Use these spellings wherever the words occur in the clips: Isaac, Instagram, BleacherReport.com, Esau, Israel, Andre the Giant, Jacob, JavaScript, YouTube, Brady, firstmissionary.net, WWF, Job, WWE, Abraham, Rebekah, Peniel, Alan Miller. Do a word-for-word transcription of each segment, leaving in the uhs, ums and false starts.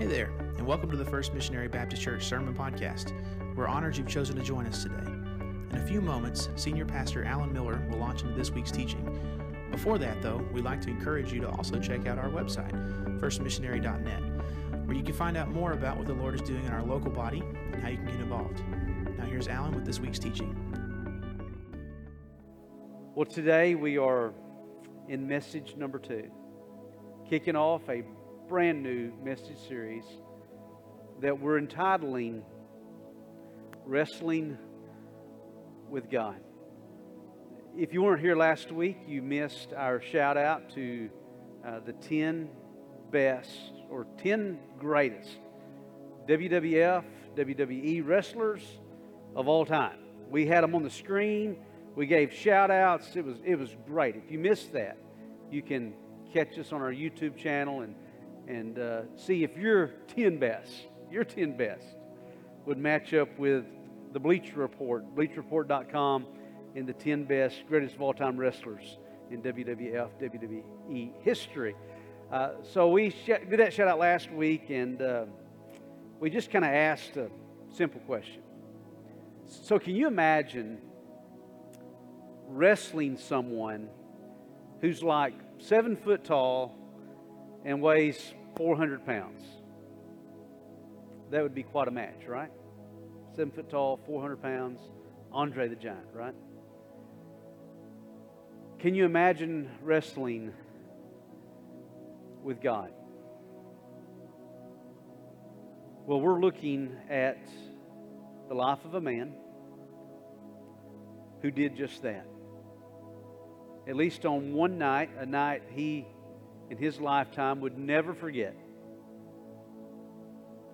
Hey there, and welcome to the First Missionary Baptist Church Sermon Podcast. We're honored you've chosen to join us today. In a few moments, Senior Pastor Alan Miller will launch into this week's teaching. Before that, though, we'd like to encourage you to also check out our website, first missionary dot net, where you can find out more about what the Lord is doing in our local body and how you can get involved. Now here's Alan with this week's teaching. Well, today we are in message number two, kicking off a brand new message series that we're entitling Wrestling with God. If you weren't here last week, you missed our shout out to uh, the ten best or ten greatest W W F, W W E wrestlers of all time. We had them on the screen. We gave shout outs. It was, it was great. If you missed that, you can catch us on our YouTube channel and and uh, see if your ten best, your ten best, would match up with the Bleacher Report, bleacher report dot com, and the ten best, greatest of all time wrestlers in W W F, W W E history. Uh, so we sh- did that shout out last week, and uh, we just kind of asked a simple question. So can you imagine wrestling someone who's like seven foot tall and weighs four hundred pounds? That would be quite a match, right? Seven foot tall, four hundred pounds, Andre the Giant, right? Can you imagine wrestling with God? Well, we're looking at the life of a man who did just that. At least on one night, a night he in his lifetime would never forget.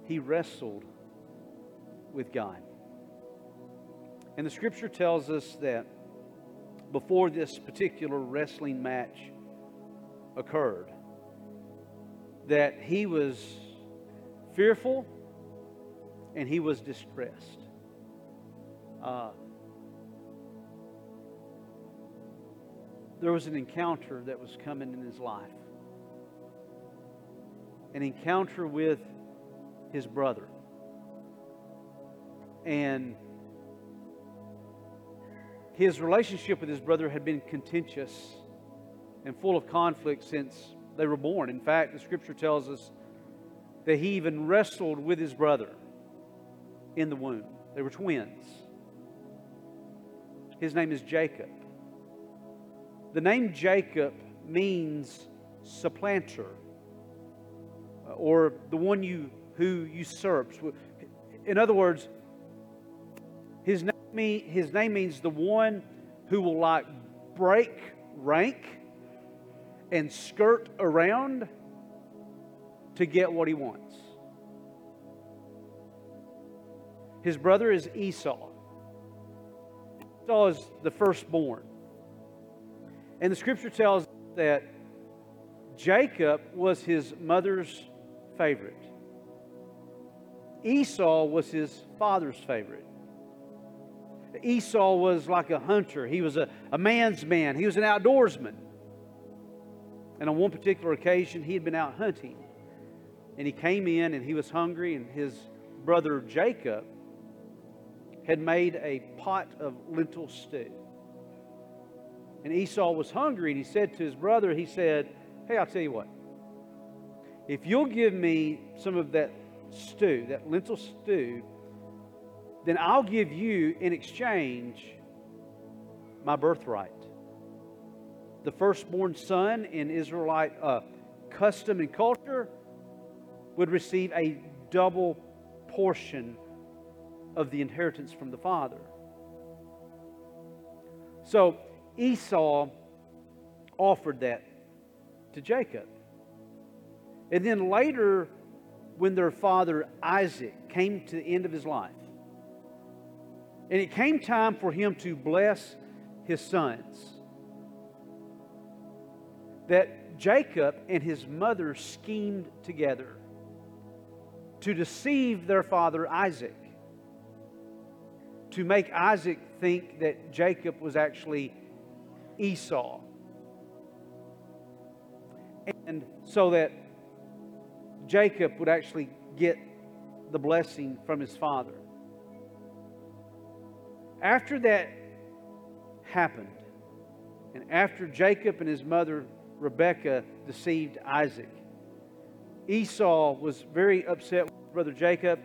He wrestled with God. And the scripture tells us that before this particular wrestling match occurred, that he was fearful and he was distressed. Uh, there was an encounter that was coming in his life. An encounter with his brother. And his relationship with his brother had been contentious and full of conflict since they were born. In fact, the scripture tells us that he even wrestled with his brother in the womb. They were twins. His name is Jacob. The name Jacob means supplanter, or the one you who usurps. In other words, his name, his name means the one who will like break rank and skirt around to get what he wants. His brother is Esau. Esau is the firstborn. And the scripture tells us that Jacob was his mother's favorite. Esau was his father's favorite. Esau was like a hunter. He was a, a man's man. He was an outdoorsman. And on one particular occasion, he had been out hunting. And he came in and he was hungry, and his brother Jacob had made a pot of lentil stew. And Esau was hungry, and he said to his brother, he said, "Hey, I'll tell you what. If you'll give me some of that stew, that lentil stew, then I'll give you in exchange my birthright." The firstborn son in Israelite uh, custom and culture would receive a double portion of the inheritance from the father. So Esau offered that to Jacob. And then later, when their father Isaac came to the end of his life, and it came time for him to bless his sons, that Jacob and his mother schemed together to deceive their father Isaac, to make Isaac think that Jacob was actually Esau. And so that Jacob would actually get the blessing from his father. After that happened, and after Jacob and his mother Rebekah deceived Isaac, Esau was very upset with brother Jacob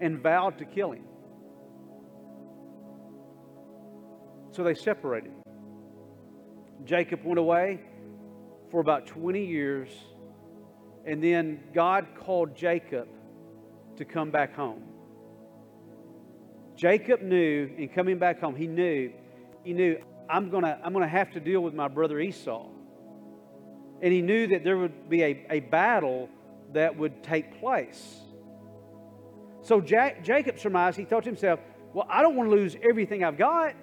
and vowed to kill him. So they separated. Jacob went away for about twenty years, and then God called Jacob to come back home. Jacob knew, in coming back home, he knew, he knew, I'm gonna, I'm gonna have to deal with my brother Esau. And he knew that there would be a, a battle that would take place. So Jack, Jacob surmised, he thought to himself, well, I don't want to lose everything I've got.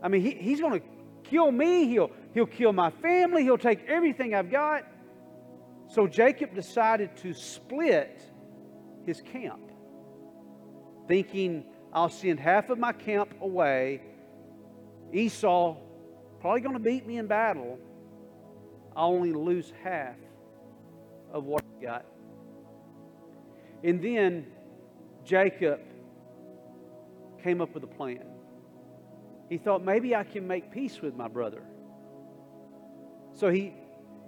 I mean, he, he's going to kill me. He'll, he'll kill my family. He'll take everything I've got. So Jacob decided to split his camp, thinking, I'll send half of my camp away. Esau probably going to beat me in battle. I'll only lose half of what I got. And then Jacob came up with a plan. He thought, maybe I can make peace with my brother. So he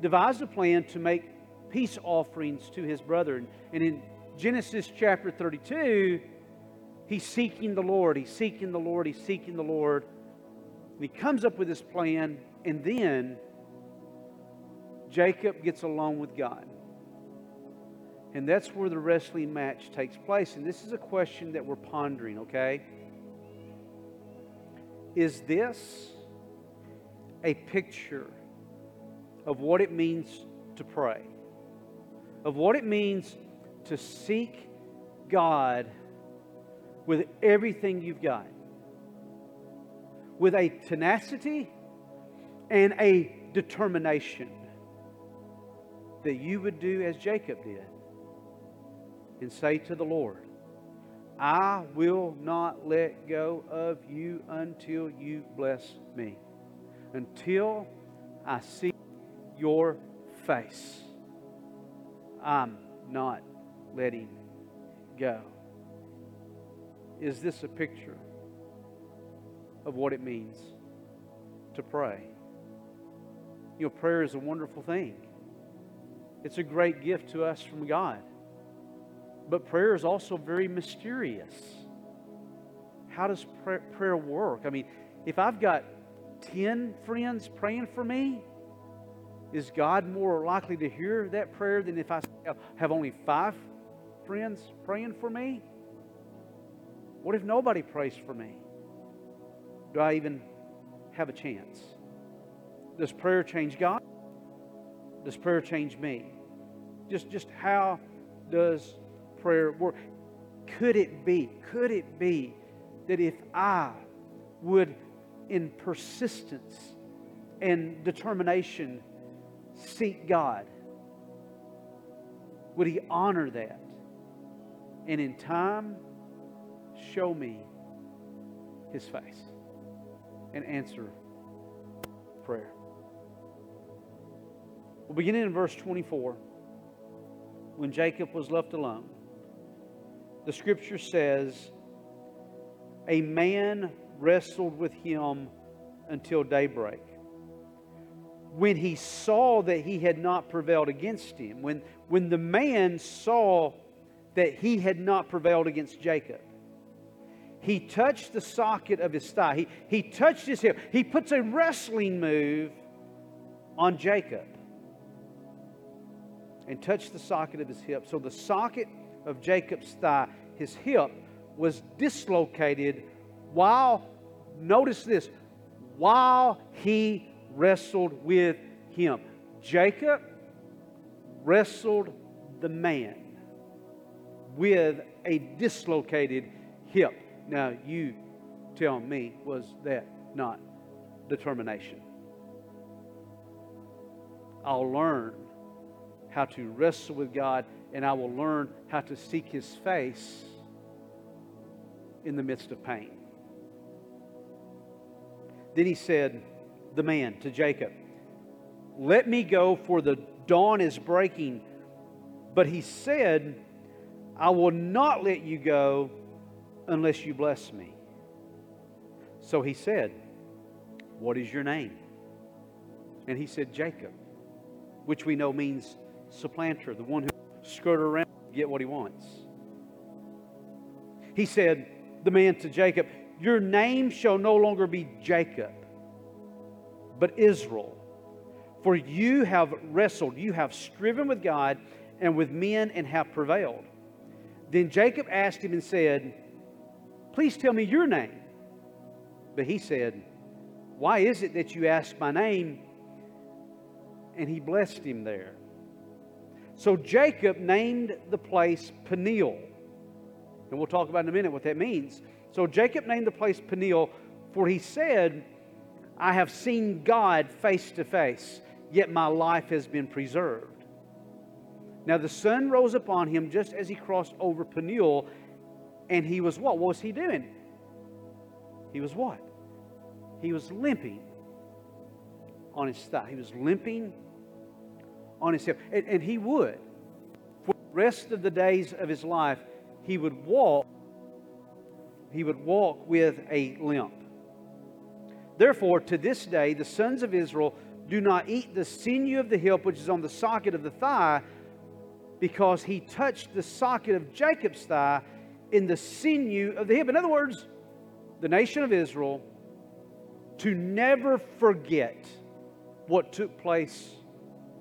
devised a plan to make peace offerings to his brother. And in Genesis chapter thirty-two, he's seeking the Lord. He's seeking the Lord. He's seeking the Lord. And he comes up with this plan, and then Jacob gets along with God. And that's where the wrestling match takes place. And this is a question that we're pondering, okay? Is this a picture of what it means to pray? Of what it means to seek God with everything you've got? With a tenacity and a determination that you would do as Jacob did and say to the Lord, I will not let go of you until you bless me, until I see your face. I'm not letting go. Is this a picture of what it means to pray? You know, prayer is a wonderful thing. It's a great gift to us from God. But prayer is also very mysterious. How does pr- prayer work? I mean, if I've got ten friends praying for me, is God more likely to hear that prayer than if I have only five friends praying for me? What if nobody prays for me? Do I even have a chance? Does prayer change God? Does prayer change me? Just, just how does prayer work? Could it be, could it be that if I would, in persistence and determination, seek God, would He honor that? And in time, show me His face and answer prayer. Well, beginning in verse twenty-four, when Jacob was left alone, the scripture says, a man wrestled with him until daybreak. When he saw that he had not prevailed against him, when, when the man saw that he had not prevailed against Jacob, he touched the socket of his thigh. He, he touched his hip. He puts a wrestling move on Jacob and touched the socket of his hip. So the socket of Jacob's thigh, his hip, was dislocated while, notice this, while he wrestled with him. Jacob wrestled the man with a dislocated hip. Now you tell me, was that not determination? I'll learn how to wrestle with God, and I will learn how to seek His face in the midst of pain. Then he said, the man, to Jacob, let me go, for the dawn is breaking. But he said, I will not let you go unless you bless me. So he said, what is your name? And he said, Jacob, which we know means supplanter, the one who skirted around to get what he wants. He said, the man to Jacob, your name shall no longer be Jacob, but Israel. For you have wrestled, you have striven with God and with men and have prevailed. Then Jacob asked him and said, please tell me your name. But he said, why is it that you ask my name? And he blessed him there. So Jacob named the place Peniel. And we'll talk about in a minute what that means. So Jacob named the place Peniel, for he said, I have seen God face to face, yet my life has been preserved. Now the sun rose upon him just as he crossed over Peniel, and he was what? What was he doing? He was what? He was limping on his thigh. He was limping on his hip. And, and he would, for the rest of the days of his life, he would walk, he would walk with a limp. Therefore, to this day, the sons of Israel do not eat the sinew of the hip, which is on the socket of the thigh, because he touched the socket of Jacob's thigh in the sinew of the hip. In other words, the nation of Israel to never forget what took place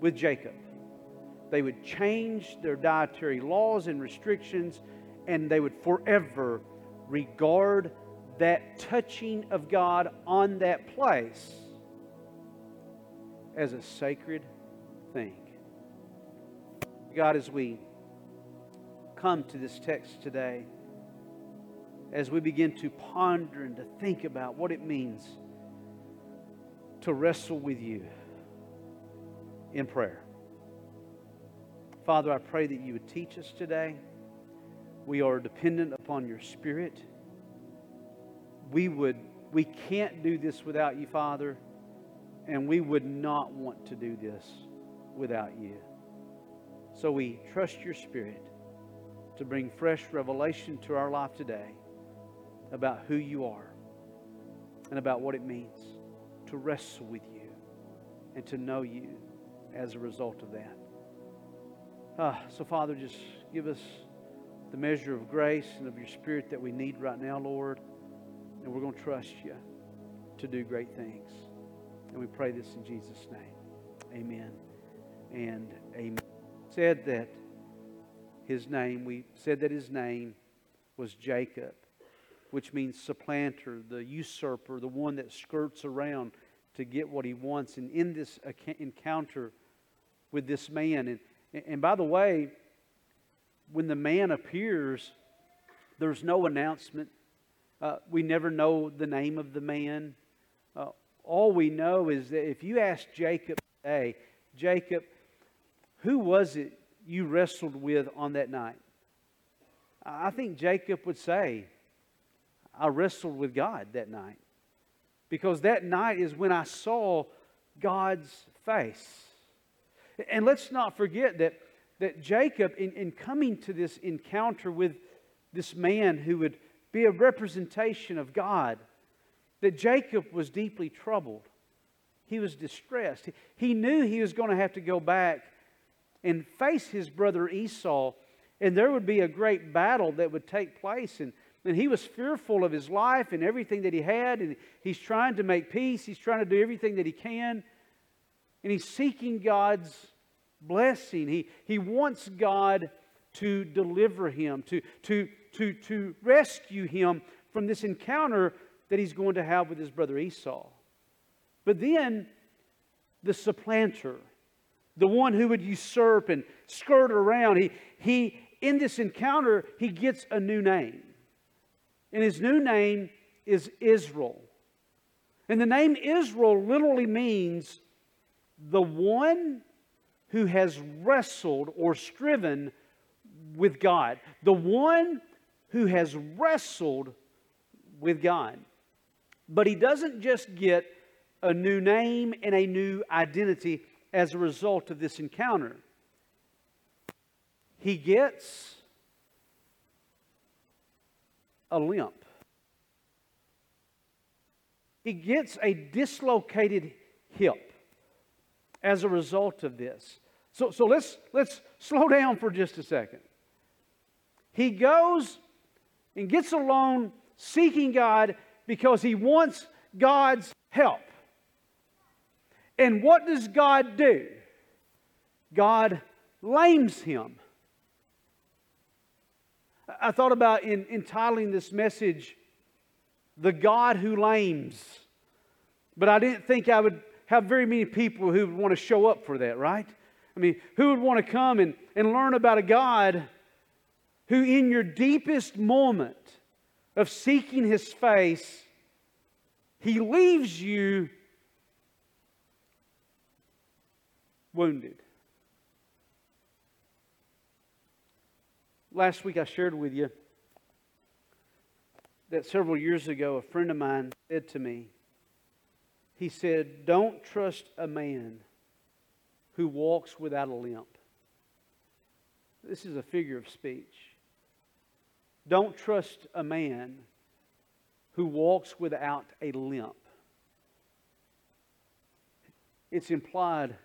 with Jacob. They would change their dietary laws and restrictions, and they would forever regard that touching of God on that place as a sacred thing. God, as we come to this text today, as we begin to ponder and to think about what it means to wrestle with you in prayer. Father, I pray that you would teach us today. We are dependent upon your Spirit. We would, we can't do this without you, Father, and we would not want to do this without you. So we trust your Spirit to bring fresh revelation to our life today about who you are and about what it means to wrestle with you and to know you as a result of that. Ah, so Father, just give us the measure of grace and of your Spirit that we need right now, Lord, and we're going to trust you to do great things. And we pray this in Jesus' name. Amen and amen. Said that his name, we said that his name was Jacob, which means supplanter, the usurper, the one that skirts around to get what he wants. And in this encounter with this man, and, and by the way, when the man appears, there's no announcement. Uh, we never know the name of the man. Uh, all we know is that if you ask Jacob today, Jacob, who was it you wrestled with on that night? I think Jacob would say, I wrestled with God that night. Because that night is when I saw God's face. And let's not forget that, that Jacob, in, in coming to this encounter with this man who would be a representation of God, that Jacob was deeply troubled. He was distressed. He knew he was going to have to go back and face his brother Esau, and there would be a great battle that would take place, and, and he was fearful of his life and everything that he had, and he's trying to make peace, he's trying to do everything that he can, and he's seeking God's blessing. He, he wants God to deliver him, to, to, to, to rescue him from this encounter that he's going to have with his brother Esau. But then, the supplanter, the one who would usurp and skirt around, he, he in this encounter, he gets a new name. And his new name is Israel. And the name Israel literally means the one who has wrestled or striven with God. The one who has wrestled with God. But he doesn't just get a new name and a new identity as a result of this encounter. he gets a limp. He gets a dislocated hip as a result of this. So, so let's, let's slow down for just a second. He goes and gets a loan seeking God because he wants God's help. And what does God do? God lames him. I thought about in, in titling this message, The God Who Lames. But I didn't think I would have very many people who would want to show up for that, right? I mean, who would want to come and, and learn about a God who in your deepest moment of seeking His face, He leaves you wounded. Last week I shared with you that several years ago a friend of mine said to me, he said, "Don't trust a man who walks without a limp." This is a figure of speech. Don't trust a man who walks without a limp. It's implied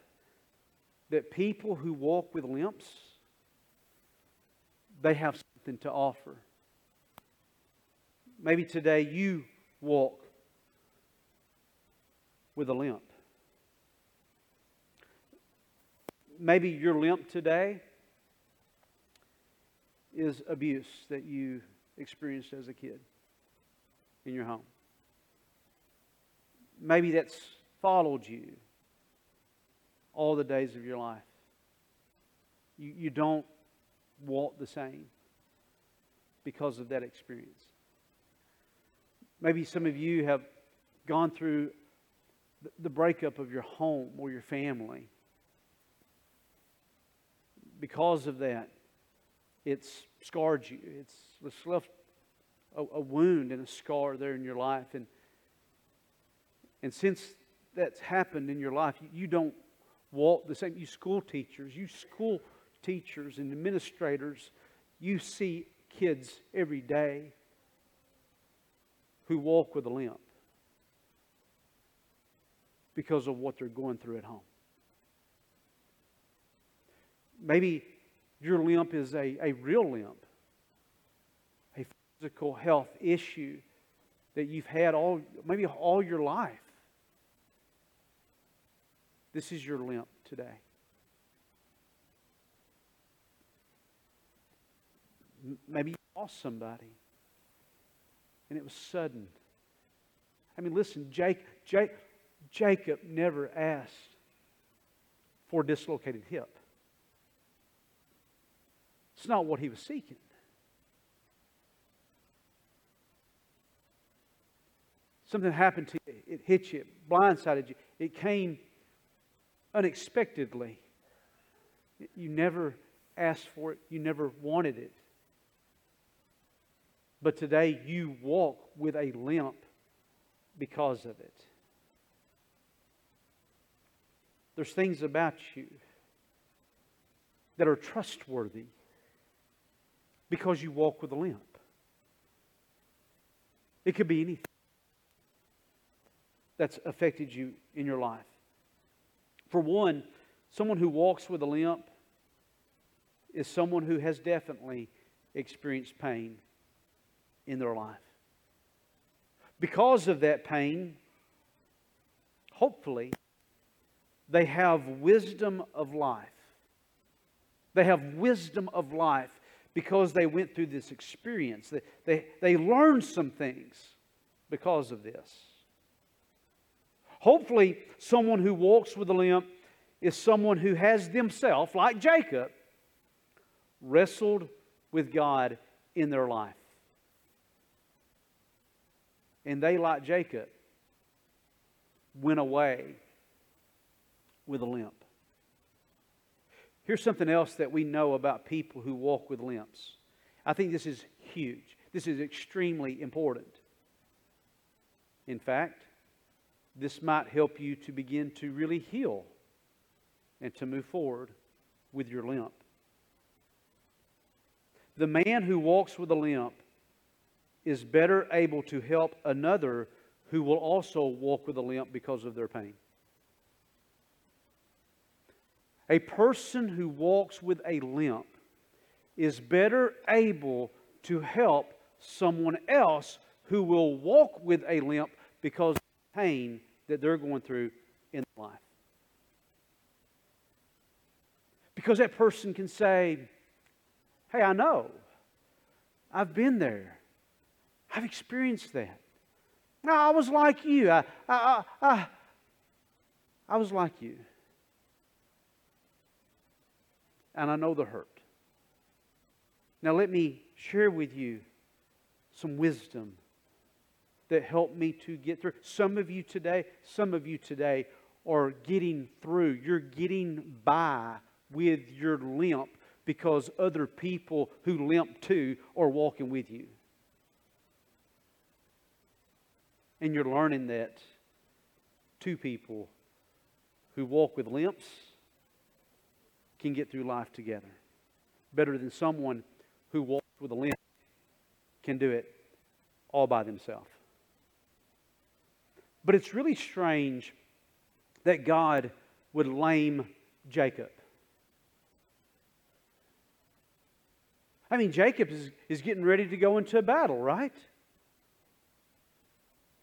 that people who walk with limps, they have something to offer. Maybe today you walk with a limp. Maybe your limp today is abuse that you experienced as a kid in your home. Maybe that's followed you all the days of your life. You, you don't walk the same because of that experience. Maybe some of you have gone through the breakup of your home or your family. Because of that, it's scarred you. It's, it's left a, a wound and a scar there in your life. And, and since that's happened in your life, you, you don't walk the same. You school teachers, you school teachers and administrators, you see kids every day who walk with a limp because of what they're going through at home. Maybe your limp is a, a real limp, a physical health issue that you've had all, maybe all your life. This is your limp today. Maybe you lost somebody. And it was sudden. I mean, listen, Jake, Jake, Jacob never asked for a dislocated hip. It's not what he was seeking. Something happened to you. It hit you. It blindsided you. It came unexpectedly. You never asked for it. You never wanted it. But today you walk with a limp because of it. There's things about you that are trustworthy because you walk with a limp. It could be anything that's affected you in your life. For one, someone who walks with a limp is someone who has definitely experienced pain in their life. Because of that pain, hopefully, they have wisdom of life. They have wisdom of life because they went through this experience. They, they, they learned some things because of this. Hopefully, someone who walks with a limp is someone who has themselves, like Jacob, wrestled with God in their life. And they, like Jacob, went away with a limp. Here's something else that we know about people who walk with limps. I think this is huge. This is extremely important. In fact, this might help you to begin to really heal and to move forward with your limp. The man who walks with a limp is better able to help another who will also walk with a limp because of their pain. A person who walks with a limp is better able to help someone else who will walk with a limp because of the pain that they're going through in life. Because that person can say, hey, I know. I've been there. I've experienced that. No, I was like you. I, I, I, I, I was like you. And I know the hurt. Now let me share with you some wisdom that helped me to get through. Some of you today, some of you today are getting through. You're getting by with your limp because other people who limp too are walking with you. And you're learning that two people who walk with limps can get through life together better than someone who walks with a limp can do it all by themselves. But it's really strange that God would lame Jacob. I mean, Jacob is, is getting ready to go into a battle, right?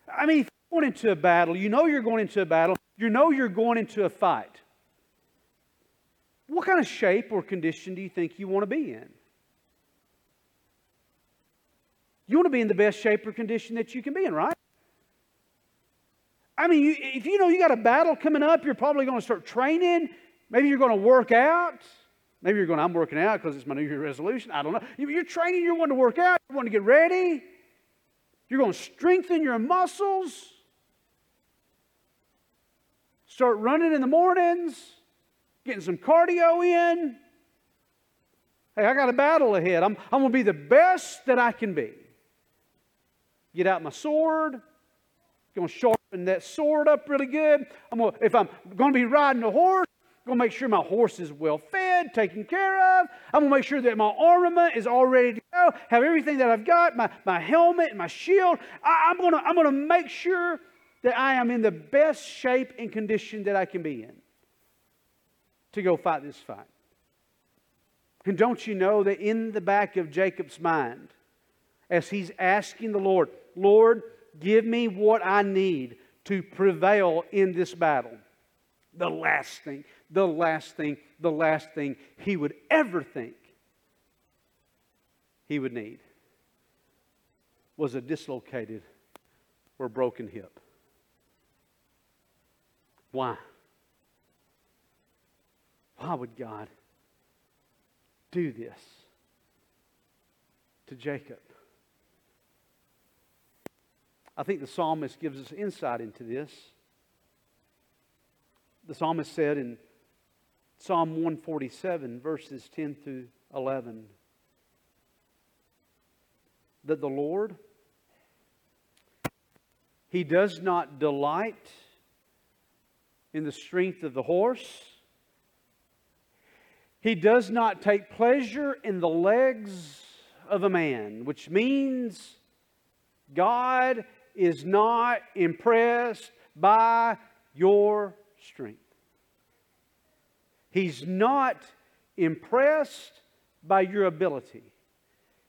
I mean, if you're going into a battle, you know you're going into a battle, you know you're going into a fight. What kind of shape or condition do you think you want to be in? You want to be in the best shape or condition that you can be in, right? I mean, you, if you know you got a battle coming up, you're probably going to start training. Maybe you're going to work out. Maybe you're going, I'm working out because it's my New Year's resolution. I don't know. You're training, you're wanting to work out, you're wanting to get ready. You're going to strengthen your muscles. Start running in the mornings. Getting some cardio in. Hey, I got a battle ahead. I'm, I'm going to be the best that I can be. Get out my sword. Going to sharpen that sword up really good. I'm going to, if I'm going to be riding a horse, I'm going to make sure my horse is well fed, taken care of. I'm going to make sure that my armament is all ready to go. Have everything that I've got, my, my helmet and my shield. I, I'm going to, I'm going to make sure that I am in the best shape and condition that I can be in to go fight this fight. And don't you know that in the back of Jacob's mind, as he's asking the Lord, Lord, give me what I need to prevail in this battle. The last thing, the last thing, the last thing he would ever think he would need was a dislocated or broken hip. Why? Why would God do this to Jacob? I think the psalmist gives us insight into this. The psalmist said in Psalm one forty-seven, verses ten through eleven, that the Lord, He does not delight in the strength of the horse. He does not take pleasure in the legs of a man, which means God is not impressed by your strength. He's not impressed by your ability.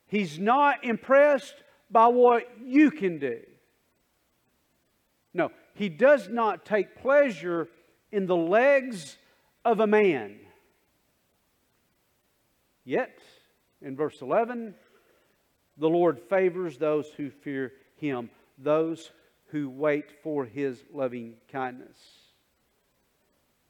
He's not impressed by what you can do. No, He does not take pleasure in the legs of a man. Yet, in verse eleven, the Lord favors those who fear Him, those who wait for His loving kindness.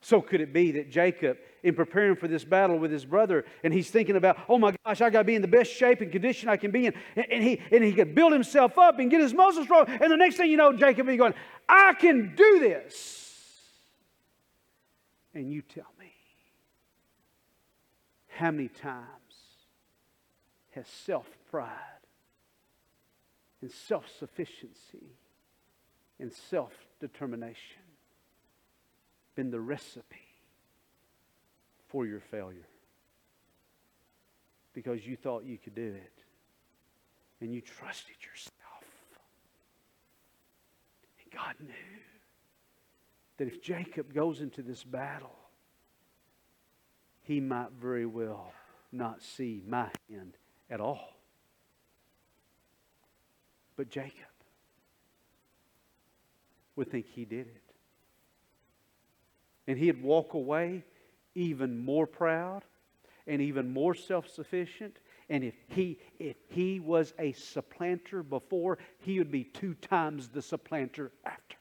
So could it be that Jacob, in preparing for this battle with his brother, and he's thinking about, oh my gosh, I got to be in the best shape and condition I can be in, and, and he and he could build himself up and get his muscles strong, and the next thing you know, Jacob is going, I can do this. And you tell me, how many times has self-pride and self-sufficiency and self-determination been the recipe for your failure? because you thought you could do it. And you trusted yourself. And God knew that if Jacob goes into this battle, he might very well not see my hand at all. But Jacob would think he did it. And he'd walk away even more proud and even more self-sufficient. And if he, if he was a supplanter before, he would be two times the supplanter after.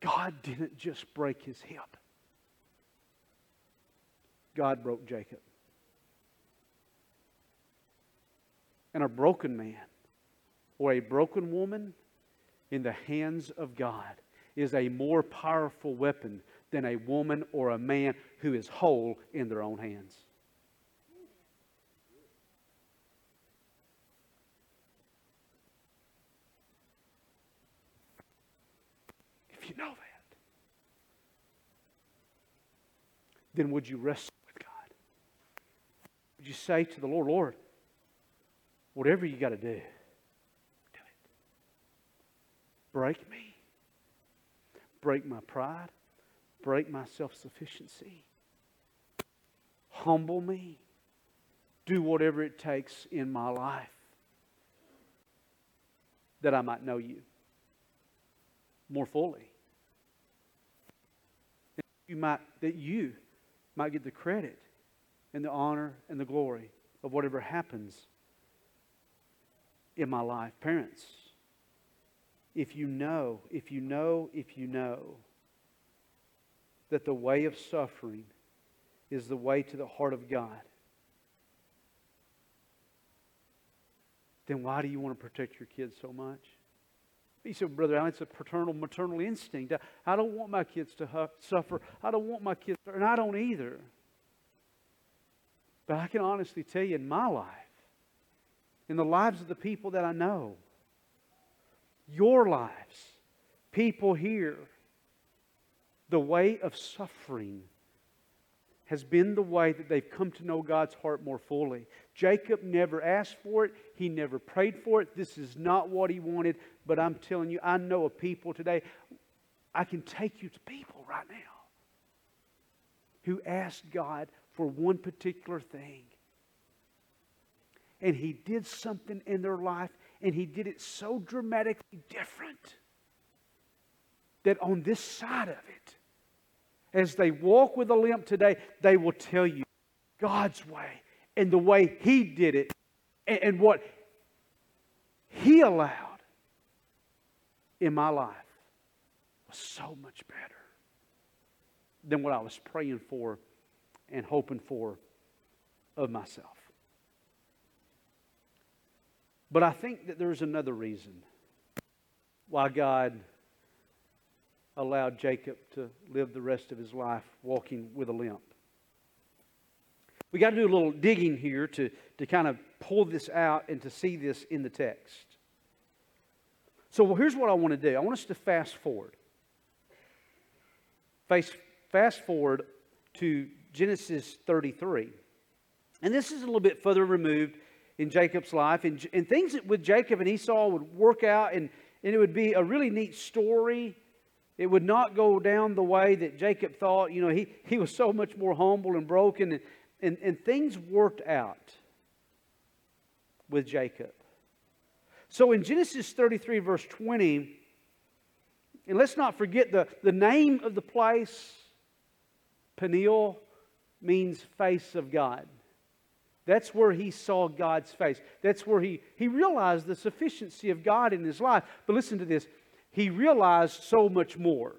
God didn't just break his hip. God broke Jacob. And a broken man or a broken woman in the hands of God is a more powerful weapon than a woman or a man who is whole in their own hands. If you know that, then would you wrestle with God? Would you say to the Lord, Lord, whatever you got to do, do it. Break me. Break my pride. Break my self-sufficiency. Humble me. Do whatever it takes in my life that I might know you more fully. That you might, that you might get the credit and the honor and the glory of whatever happens in my life. Parents, if you know, if you know, if you know that the way of suffering is the way to the heart of God, then why do you want to protect your kids so much? You said, Brother Alan, it's a paternal, maternal instinct. I, I don't want my kids to huff, suffer. I don't want my kids to, and I don't either. But I can honestly tell you in my life, in the lives of the people that I know, your lives, people here, the way of suffering has been the way that they've come to know God's heart more fully. Jacob never asked for it. He never prayed for it. This is not what he wanted. But I'm telling you, I know a people today. I can take you to people right now who asked God for one particular thing. And He did something in their life. And He did it so dramatically different that on this side of it, as they walk with a limp today, they will tell you God's way and the way He did it and, and what He allowed in my life was so much better than what I was praying for and hoping for of myself. But I think that there's another reason why God allowed Jacob to live the rest of his life walking with a limp. We got to do a little digging here to, to kind of pull this out and to see this in the text. So well, here's what I want to do. I want us to fast forward. Fast, fast forward to Genesis thirty-three. And this is a little bit further removed in Jacob's life, and, and things with Jacob and Esau would work out, and, and it would be a really neat story. It would not go down the way that Jacob thought. You know, he, he was so much more humble and broken, and, and, and things worked out with Jacob. So in Genesis thirty-three, verse twenty, and let's not forget the, the name of the place, Peniel, means face of God. That's where he saw God's face. That's where he, he realized the sufficiency of God in his life. But listen to this. He realized so much more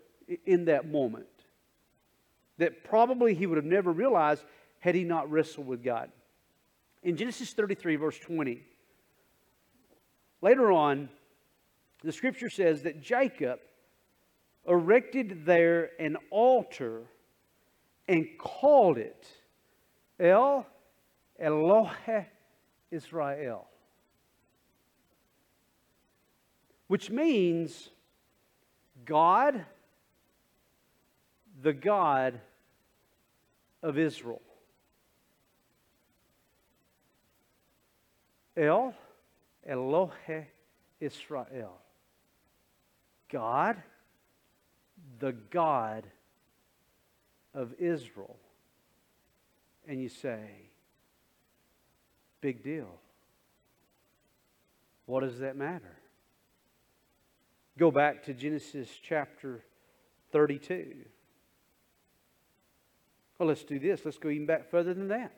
in that moment that probably he would have never realized had he not wrestled with God. In Genesis thirty-three, verse twenty, later on, the scripture says that Jacob erected there an altar and called it El Elohe Israel, which means God, the God of Israel. El Elohe Israel. God, the God of Israel. And you say, big deal. What does that matter? Go back to Genesis chapter thirty-two. Well, let's do this. Let's go even back further than that.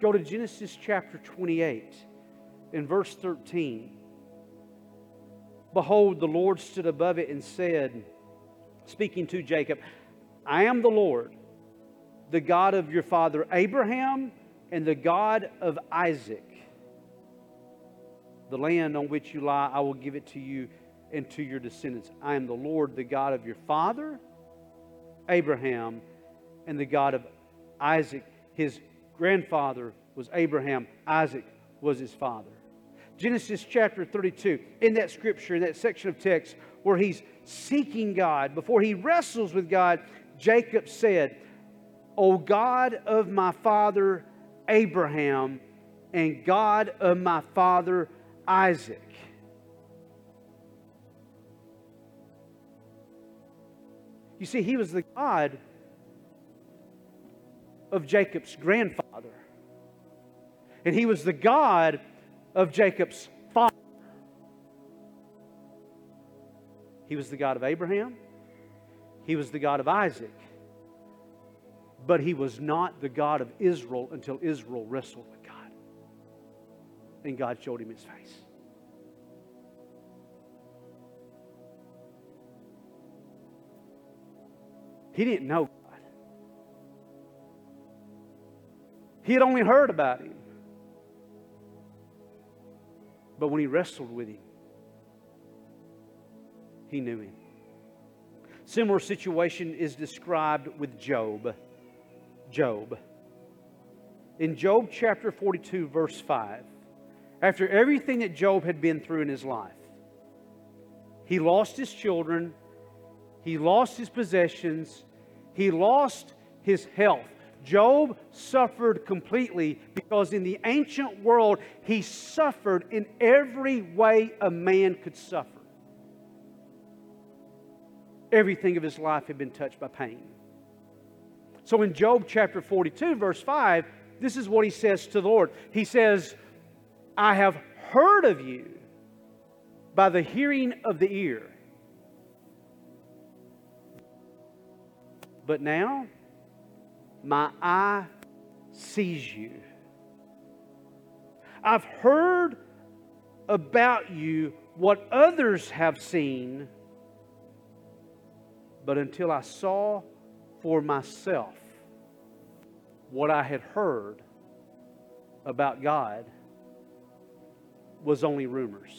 Go to Genesis chapter twenty-eight in verse thirteen. Behold, the Lord stood above it and said, speaking to Jacob, I am the Lord, the God of your father Abraham and the God of Isaac. The land on which you lie, I will give it to you and to your descendants. I am the Lord, the God of your father Abraham and the God of Isaac. His grandfather was Abraham. Isaac was his father. Genesis chapter thirty-two, in that scripture, in that section of text where he's seeking God, before he wrestles with God, Jacob said, O God of my father Abraham and God of my father Isaac. You see, he was the God of Jacob's grandfather. And he was the God of Jacob's father. He was the God of Abraham. He was the God of Isaac. But he was not the God of Israel until Israel wrestled with God. And God showed him his face. He didn't know God. He had only heard about him. But when he wrestled with him, he knew him. Similar situation is described with Job. Job. In Job chapter forty-two, verse five, after everything that Job had been through in his life, he lost his children, he lost his possessions, he lost his health. Job suffered completely because in the ancient world, he suffered in every way a man could suffer. Everything of his life had been touched by pain. So in Job chapter forty-two, verse five, this is what he says to the Lord. He says, I have heard of you by the hearing of the ear. But now, my eye sees you. I've heard about you what others have seen, but until I saw for myself what I had heard about God was only rumors.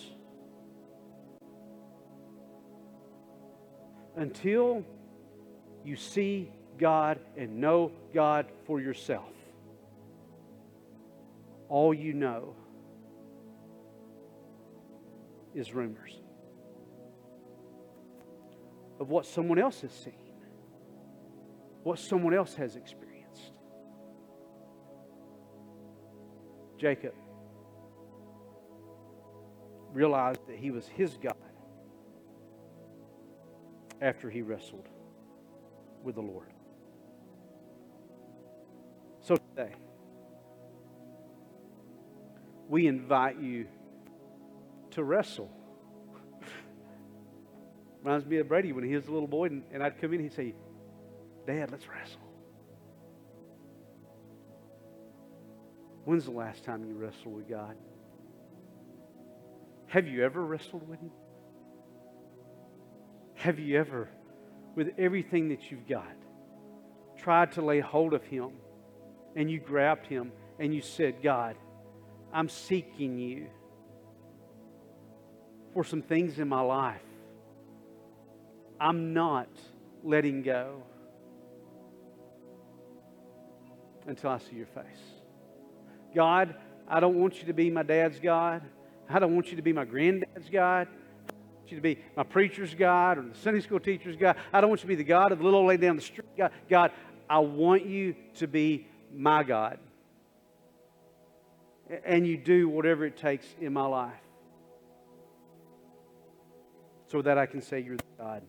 Until you see God and know God for yourself, all you know is rumors of what someone else has seen, what someone else has experienced. Jacob realized that he was his God after he wrestled with the Lord. So today, we invite you to wrestle. Reminds me of Brady when he was a little boy, and, and I'd come in and he'd say, Dad, let's wrestle. When's the last time you wrestled with God? Have you ever wrestled with Him? Have you ever, with everything that you've got, tried to lay hold of Him? And you grabbed Him and you said, God, I'm seeking You for some things in my life. I'm not letting go until I see Your face. God, I don't want You to be my dad's God. I don't want You to be my granddad's God. I don't want You to be my preacher's God or the Sunday school teacher's God. I don't want You to be the God of the little old lady down the street. God, God, I want You to be my God. and you do whatever it takes in my life so that I can say you're the God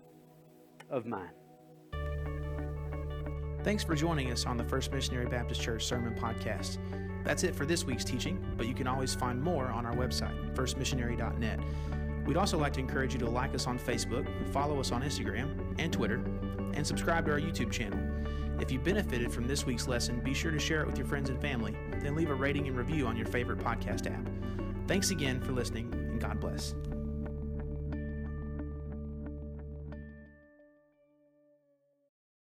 of mine. Thanks for joining us on the First Missionary Baptist Church Sermon Podcast. That's it for this week's teaching, but you can always find more on our website, first missionary dot net. We'd also like to encourage you to like us on Facebook, follow us on Instagram and Twitter, and subscribe to our YouTube channel. If you benefited from this week's lesson, be sure to share it with your friends and family, then leave a rating and review on your favorite podcast app. Thanks again for listening, and God bless.